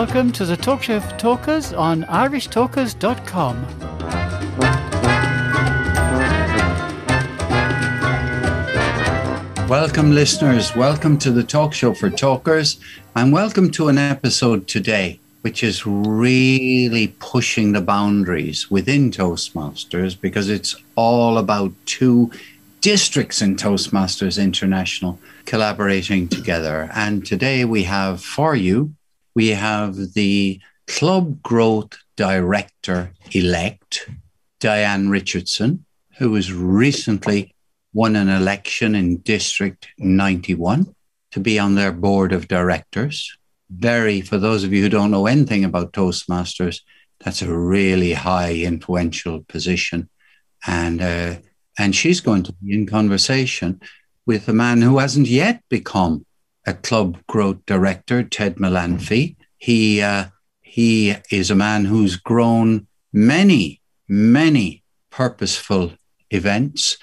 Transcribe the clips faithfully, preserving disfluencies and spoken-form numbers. welcome to the Talk Show for Talkers on Irish Talkers dot com. Welcome, listeners. Welcome to the Talk Show for Talkers, and welcome to an episode today which is really pushing the boundaries within Toastmasters, because it's all about two districts in Toastmasters International collaborating together. And today we have for you, we have the Club Growth Director-elect, Diane Richardson, who has recently won an election in District ninety-one to be on their board of directors. Very, for those of you who don't know anything about Toastmasters, that's a really high influential position. And uh, and she's going to be in conversation with a man who hasn't yet become a Club Growth Director, Ted Malanfi. He, uh, he is a man who's grown many, many purposeful events.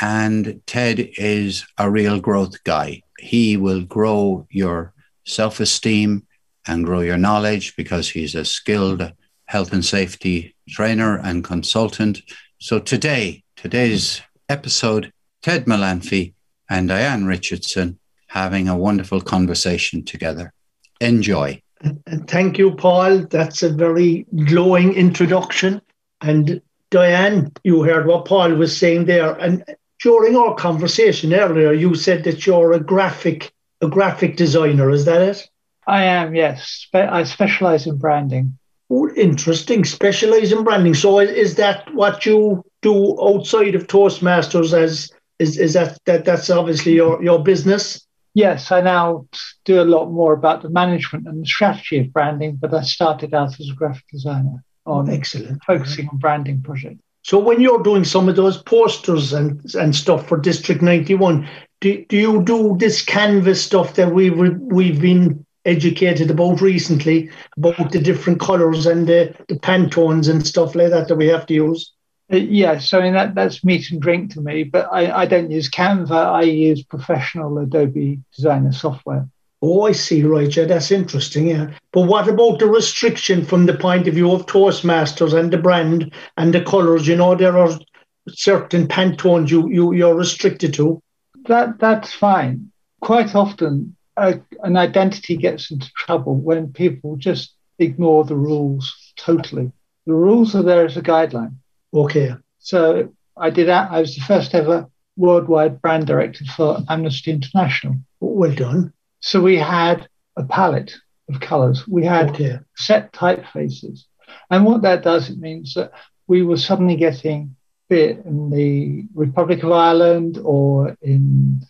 And Ted is a real growth guy. He will grow your self-esteem and grow your knowledge, because he's a skilled health and safety trainer and consultant. So today, today's episode, Ted Malanfi and Diane Richardson having a wonderful conversation together. Enjoy. Thank you, Paul. That's a very glowing introduction. And Diane, you heard what Paul was saying there. And during our conversation earlier, you said that you're a graphic A graphic designer, is that it? I am, yes. I specialise in branding. Oh, interesting. Specialise in branding. So is that what you do outside of Toastmasters? As is, is that, that that's obviously your, your business? Yes, I now do a lot more about the management and the strategy of branding, but I started out as a graphic designer. Oh, excellent. Focusing on branding projects. So when you're doing some of those posters and, and stuff for District ninety-one, do, do you do this canvas stuff that we were, we've been educated about recently, about the different colours and the, the Pantones and stuff like that that we have to use? Uh, yes, I mean, that, that's meat and drink to me, but I, I don't use Canva. I use professional Adobe designer software. Oh, I see, right, yeah, that's interesting, yeah. But what about the restriction from the point of view of Toastmasters and the brand and the colours? You know, there are certain Pantones you, you, you're restricted to. That That's fine. Quite often, uh, an identity gets into trouble when people just ignore the rules totally. The rules are there as a guideline. Okay. So I did. I was the first ever worldwide brand director for Amnesty International. Well done. So we had a palette of colours. We had okay. set typefaces. And what that does, it means that we were suddenly getting, be it in the Republic of Ireland or in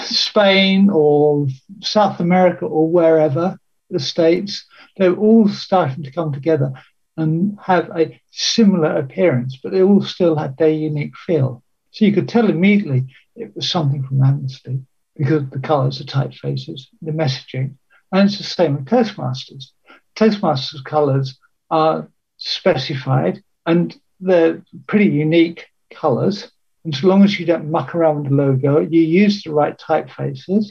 Spain or South America or wherever, the States, they were all starting to come together and have a similar appearance, but they all still had their unique feel. So you could tell immediately it was something from Amnesty, because the colours, the typefaces, the messaging. And it's the same with Toastmasters. Toastmasters colours are specified and they're pretty unique colours. And so long as you don't muck around with the logo, you use the right typefaces,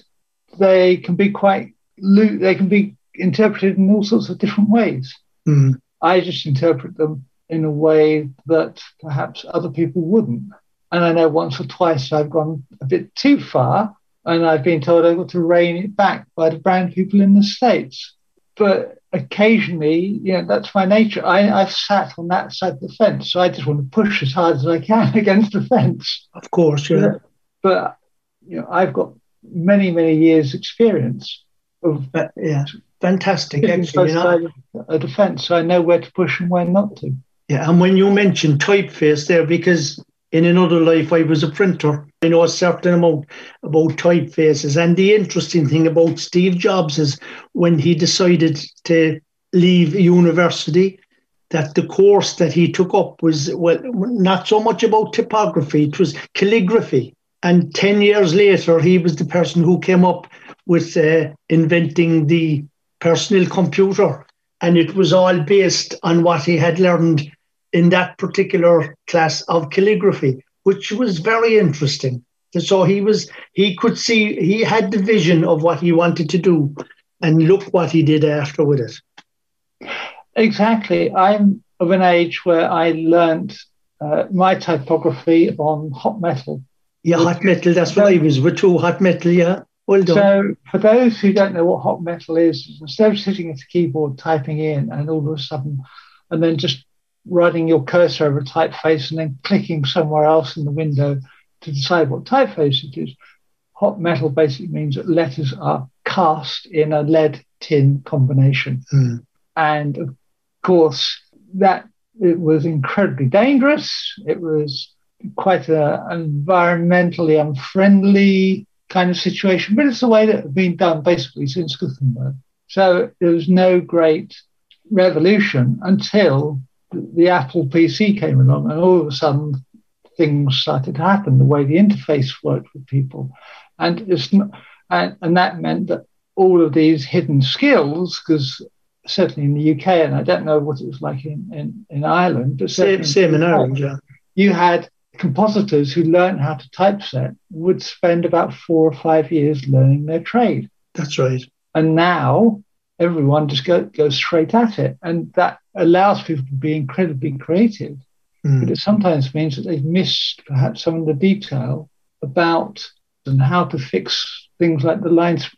they can be quite, they can be interpreted in all sorts of different ways. Mm. I just interpret them in a way that perhaps other people wouldn't. And I know once or twice I've gone a bit too far, and I've been told I've got to rein it back by the brand people in the States. But occasionally, you know, that's my nature. I, I've sat on that side of the fence, so I just want to push as hard as I can against the fence. Of course, yeah. But, but you know, I've got many, many years' experience of uh, yeah, fantastic. Actually, you know, a defence, so I know where to push and where not to. Yeah, and when you mentioned typeface there, because in another life, I was a printer. I know a certain amount about typefaces. And the interesting thing about Steve Jobs is when he decided to leave university, that the course that he took up was, well, not so much about typography. It was calligraphy. And ten years later, he was the person who came up with uh, inventing the personal computer. And it was all based on what he had learned in that particular class of calligraphy, which was very interesting. So he was, he could see, he had the vision of what he wanted to do, and look what he did after with it. Exactly. I'm of an age where I learnt uh, my typography on hot metal. Yeah, hot metal. That's what I was with too. Hot metal, yeah. Well done. So for those who don't know what hot metal is, instead of sitting at the keyboard typing in and all of a sudden, and then just running your cursor over a typeface and then clicking somewhere else in the window to decide what typeface it is, hot metal basically means that letters are cast in a lead-tin combination. Mm. And of course, that it was incredibly dangerous. It was quite an environmentally unfriendly kind of situation, but it's the way that it had been done basically since Gutenberg. So there was no great revolution until the Apple P C came along, and all of a sudden things started to happen, the way the interface worked with people. And, it's not, and, and that meant that all of these hidden skills, because certainly in the U K, and I don't know what it was like in, in, in Ireland, but same, same in Ireland, yeah. You had compositors who learned how to typeset would spend about four or five years learning their trade. That's right. And now everyone just go, goes straight at it. And that allows people to be incredibly creative. Mm. But it sometimes means that they've missed perhaps some of the detail about and how to fix things like the lines.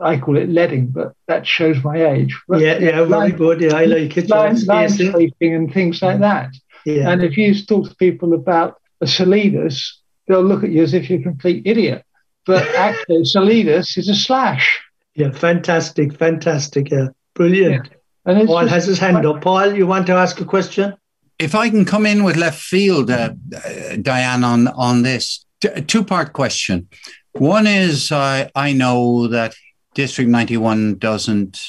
I call it leading, but that shows my age. But yeah, yeah, line, very good. Yeah, I like it. Line, line shaping and things like that. Yeah. And if you talk to people about a Solidus, they'll look at you as if you're a complete idiot. But actually, Solidus is a slash. Yeah, fantastic, fantastic. Yeah, brilliant. Yeah. And Paul has his hand up. Paul, you want to ask a question? If I can come in with left field, uh, uh, Diane, on, on this. T- a two-part question. One is uh, I know that District ninety-one doesn't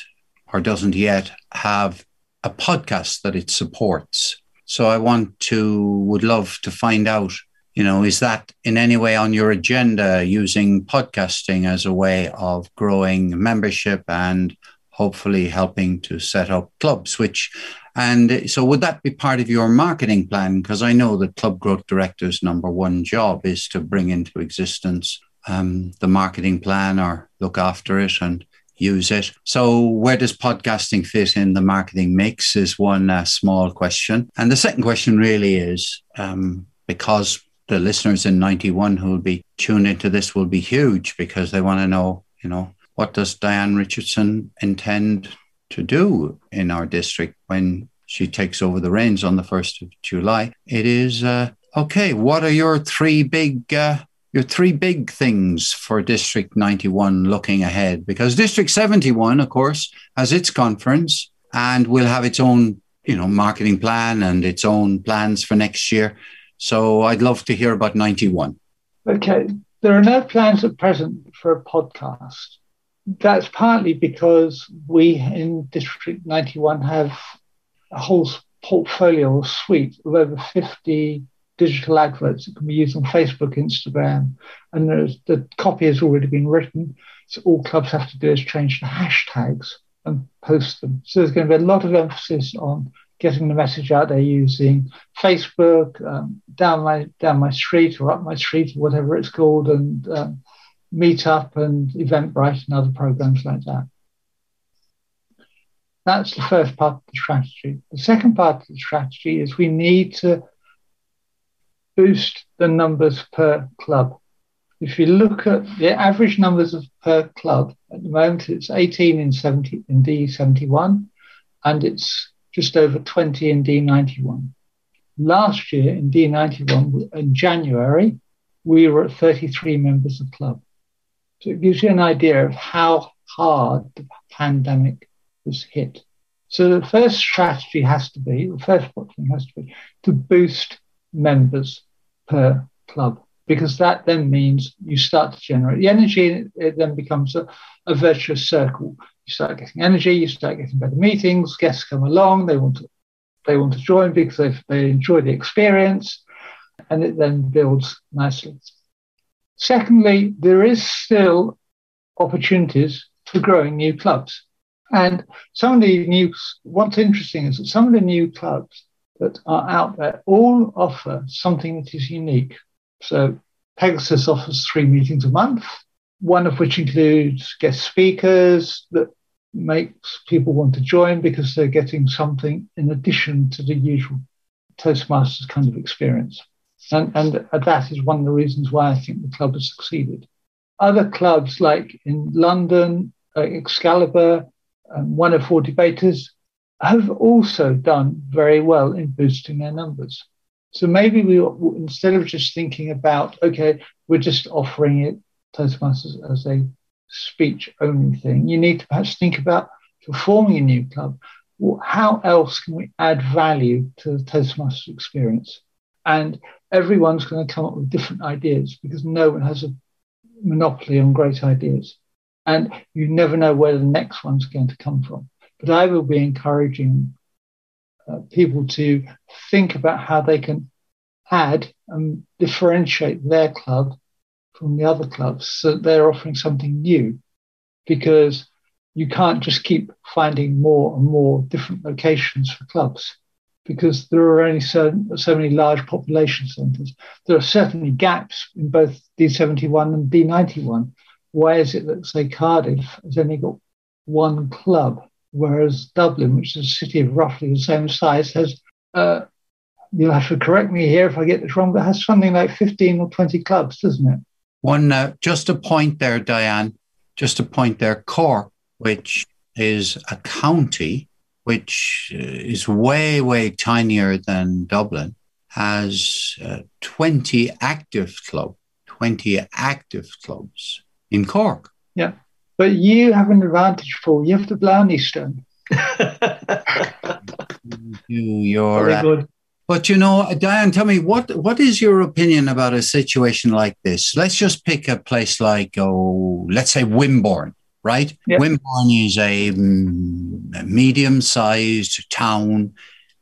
or doesn't yet have a podcast that it supports. So I want to, would love to find out, you know, is that in any way on your agenda, using podcasting as a way of growing membership and hopefully helping to set up clubs, which, and so would that be part of your marketing plan? Because I know that Club Growth Director's number one job is to bring into existence um, the marketing plan or look after it and use it. So where does podcasting fit in the marketing mix is one uh, small question. And the second question really is, um, because the listeners in ninety-one who will be tuned into this will be huge, because they want to know, you know, what does Diane Richardson intend to do in our district when she takes over the reins on the first of July? It is, uh, okay, what are your three big uh, Your three big things for District ninety-one looking ahead? Because District seventy-one, of course, has its conference and will have its own, you know, marketing plan and its own plans for next year. So I'd love to hear about ninety-one. Okay. There are no plans at present for a podcast. That's partly because we in District ninety-one have a whole portfolio or suite of over fifty digital adverts that can be used on Facebook, Instagram, and there's, the copy has already been written. So all clubs have to do is change the hashtags and post them. So there's going to be a lot of emphasis on getting the message out there using Facebook, um, down my down my street or up my street, or whatever it's called, and um, Meetup and Eventbrite and other programs like that. That's the first part of the strategy. The second part of the strategy is we need to boost the numbers per club. If you look at the average numbers of per club, at the moment it's eighteen in seventy in D seventy-one, and it's just over twenty in D ninety-one. Last year in D ninety-one, in January, we were at thirty-three members of club. So it gives you an idea of how hard the pandemic was hit. So the first strategy has to be, the first thing has to be to boost members per club, because that then means you start to generate the energy, and it, it then becomes a, a virtuous circle. You start getting energy, you start getting better meetings, guests come along, they want to they want to join because they they enjoy the experience, and it then builds nicely. Secondly, there is still opportunities for growing new clubs, and some of the new, what's interesting is that some of the new clubs that are out there all offer something that is unique. So Pegasus offers three meetings a month, one of which includes guest speakers that makes people want to join because they're getting something in addition to the usual Toastmasters kind of experience. And, and that is one of the reasons why I think the club has succeeded. Other clubs like in London, uh, Excalibur, um, one oh four Debaters have also done very well in boosting their numbers. So maybe we, instead of just thinking about, okay, we're just offering it Toastmasters as a speech-only thing, you need to perhaps think about forming a new club. Well, how else can we add value to the Toastmasters experience? And everyone's going to come up with different ideas because no one has a monopoly on great ideas. And you never know where the next one's going to come from. But I will be encouraging uh, people to think about how they can add and differentiate their club from the other clubs so that they're offering something new, because you can't just keep finding more and more different locations for clubs, because there are only so, so many large population centres. There are certainly gaps in both D seventy-one and D ninety-one. Why is it that, say, Cardiff has only got one club, whereas Dublin, which is a city of roughly the same size, has, uh, you'll have to correct me here if I get this wrong, but has something like fifteen or twenty clubs, doesn't it? One, uh, just a point there, Diane, just a point there. Cork, which is a county, which is way, way tinier than Dublin, has uh, twenty active clubs, twenty active clubs in Cork. Yeah, but you have an advantage, Paul. You have the Blarney Stone. You're uh, good. But, you know, Diane, tell me, what, what is your opinion about a situation like this? Let's just pick a place like, oh, let's say Wimborne, right? Yep. Wimborne is a, um, a medium-sized town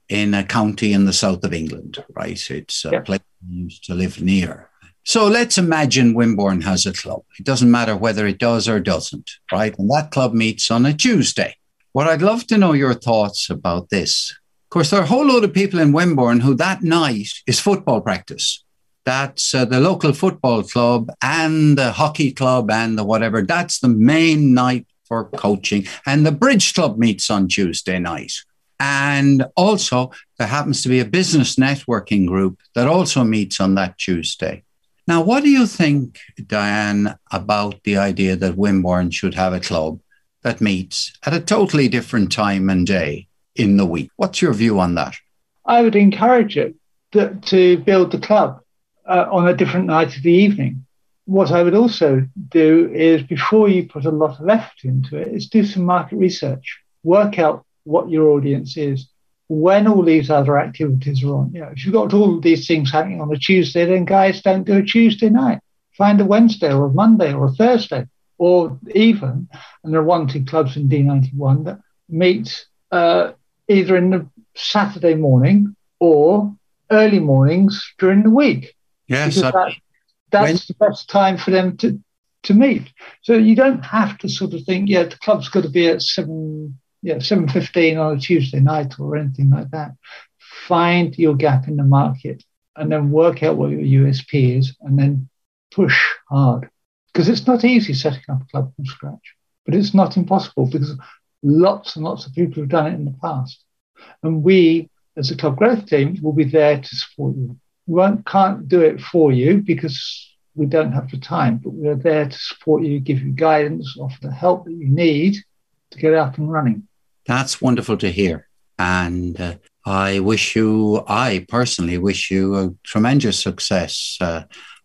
in a county in the south of England, right? It's a yep. place we used to live near. So let's imagine Wimborne has a club. It doesn't matter whether it does or doesn't, right? And that club meets on a Tuesday. What I'd love to know your thoughts about this. Of course, there are a whole load of people in Wimborne who that night is football practice. That's uh, the local football club and the hockey club and the whatever. That's the main night for coaching. And the bridge club meets on Tuesday night. And also there happens to be a business networking group that also meets on that Tuesday. Now, what do you think, Diane, about the idea that Wimborne should have a club that meets at a totally different time and day in the week? What's your view on that? I would encourage it to, to build the club uh, on a different night of the evening. What I would also do is, before you put a lot of effort into it, is do some market research, work out what your audience is, when all these other activities are on. You know, if you've got all these things happening on a Tuesday, then guys, don't do a Tuesday night. Find a Wednesday or a Monday or a Thursday, or even, and there are one or two clubs in D ninety-one that meet uh, either in the Saturday morning or early mornings during the week. Yes, that, that's the best time for them to, to meet. So you don't have to sort of think, yeah, the club's got to be at seven, yeah, seven fifteen on a Tuesday night or anything like that. Find your gap in the market and then work out what your U S P is and then push hard, because it's not easy setting up a club from scratch, but it's not impossible because lots and lots of people have done it in the past. And we, as a club growth team, will be there to support you. We won't, can't do it for you because we don't have the time, but we're there to support you, give you guidance, offer the help that you need to get up and running. That's wonderful to hear. And uh, I wish you, I personally wish you a tremendous success. Uh,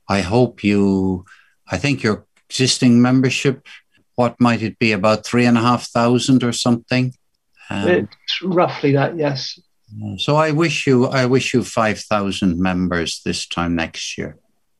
I hope you, I think your existing membership, what might it be, about three and a half thousand or something? Um, it's roughly that, yes. So I wish you, I wish you five thousand members this time next year.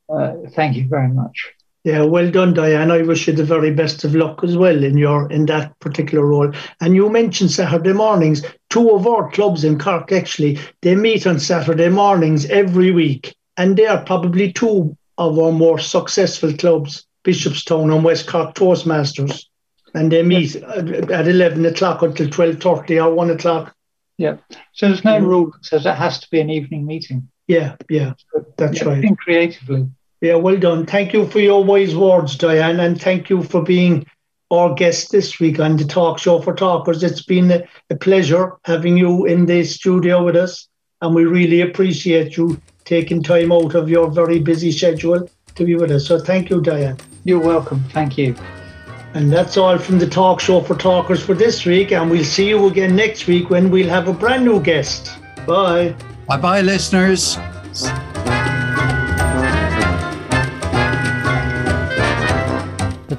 Uh, thank you very much. Yeah, well done, Diane. I wish you the very best of luck as well in your in that particular role. And you mentioned Saturday mornings. Two of our clubs in Cork, actually, they meet on Saturday mornings every week, and they are probably two of our more successful clubs, Bishopstown and West Cork Toastmasters, and they meet at eleven o'clock until twelve thirty or one o'clock. Yeah. So there's no rule that says it has to be an evening meeting. Yeah, yeah, that's yeah, right. Think creatively. Yeah, well done. Thank you for your wise words, Diane, and thank you for being our guest this week on the Talk Show for Talkers. It's been a, a pleasure having you in the studio with us, and we really appreciate you taking time out of your very busy schedule to be with us. So thank you, Diane. You're welcome. Thank you. And that's all from the Talk Show for Talkers for this week, and we'll see you again next week when we'll have a brand new guest. Bye. Bye-bye, listeners. The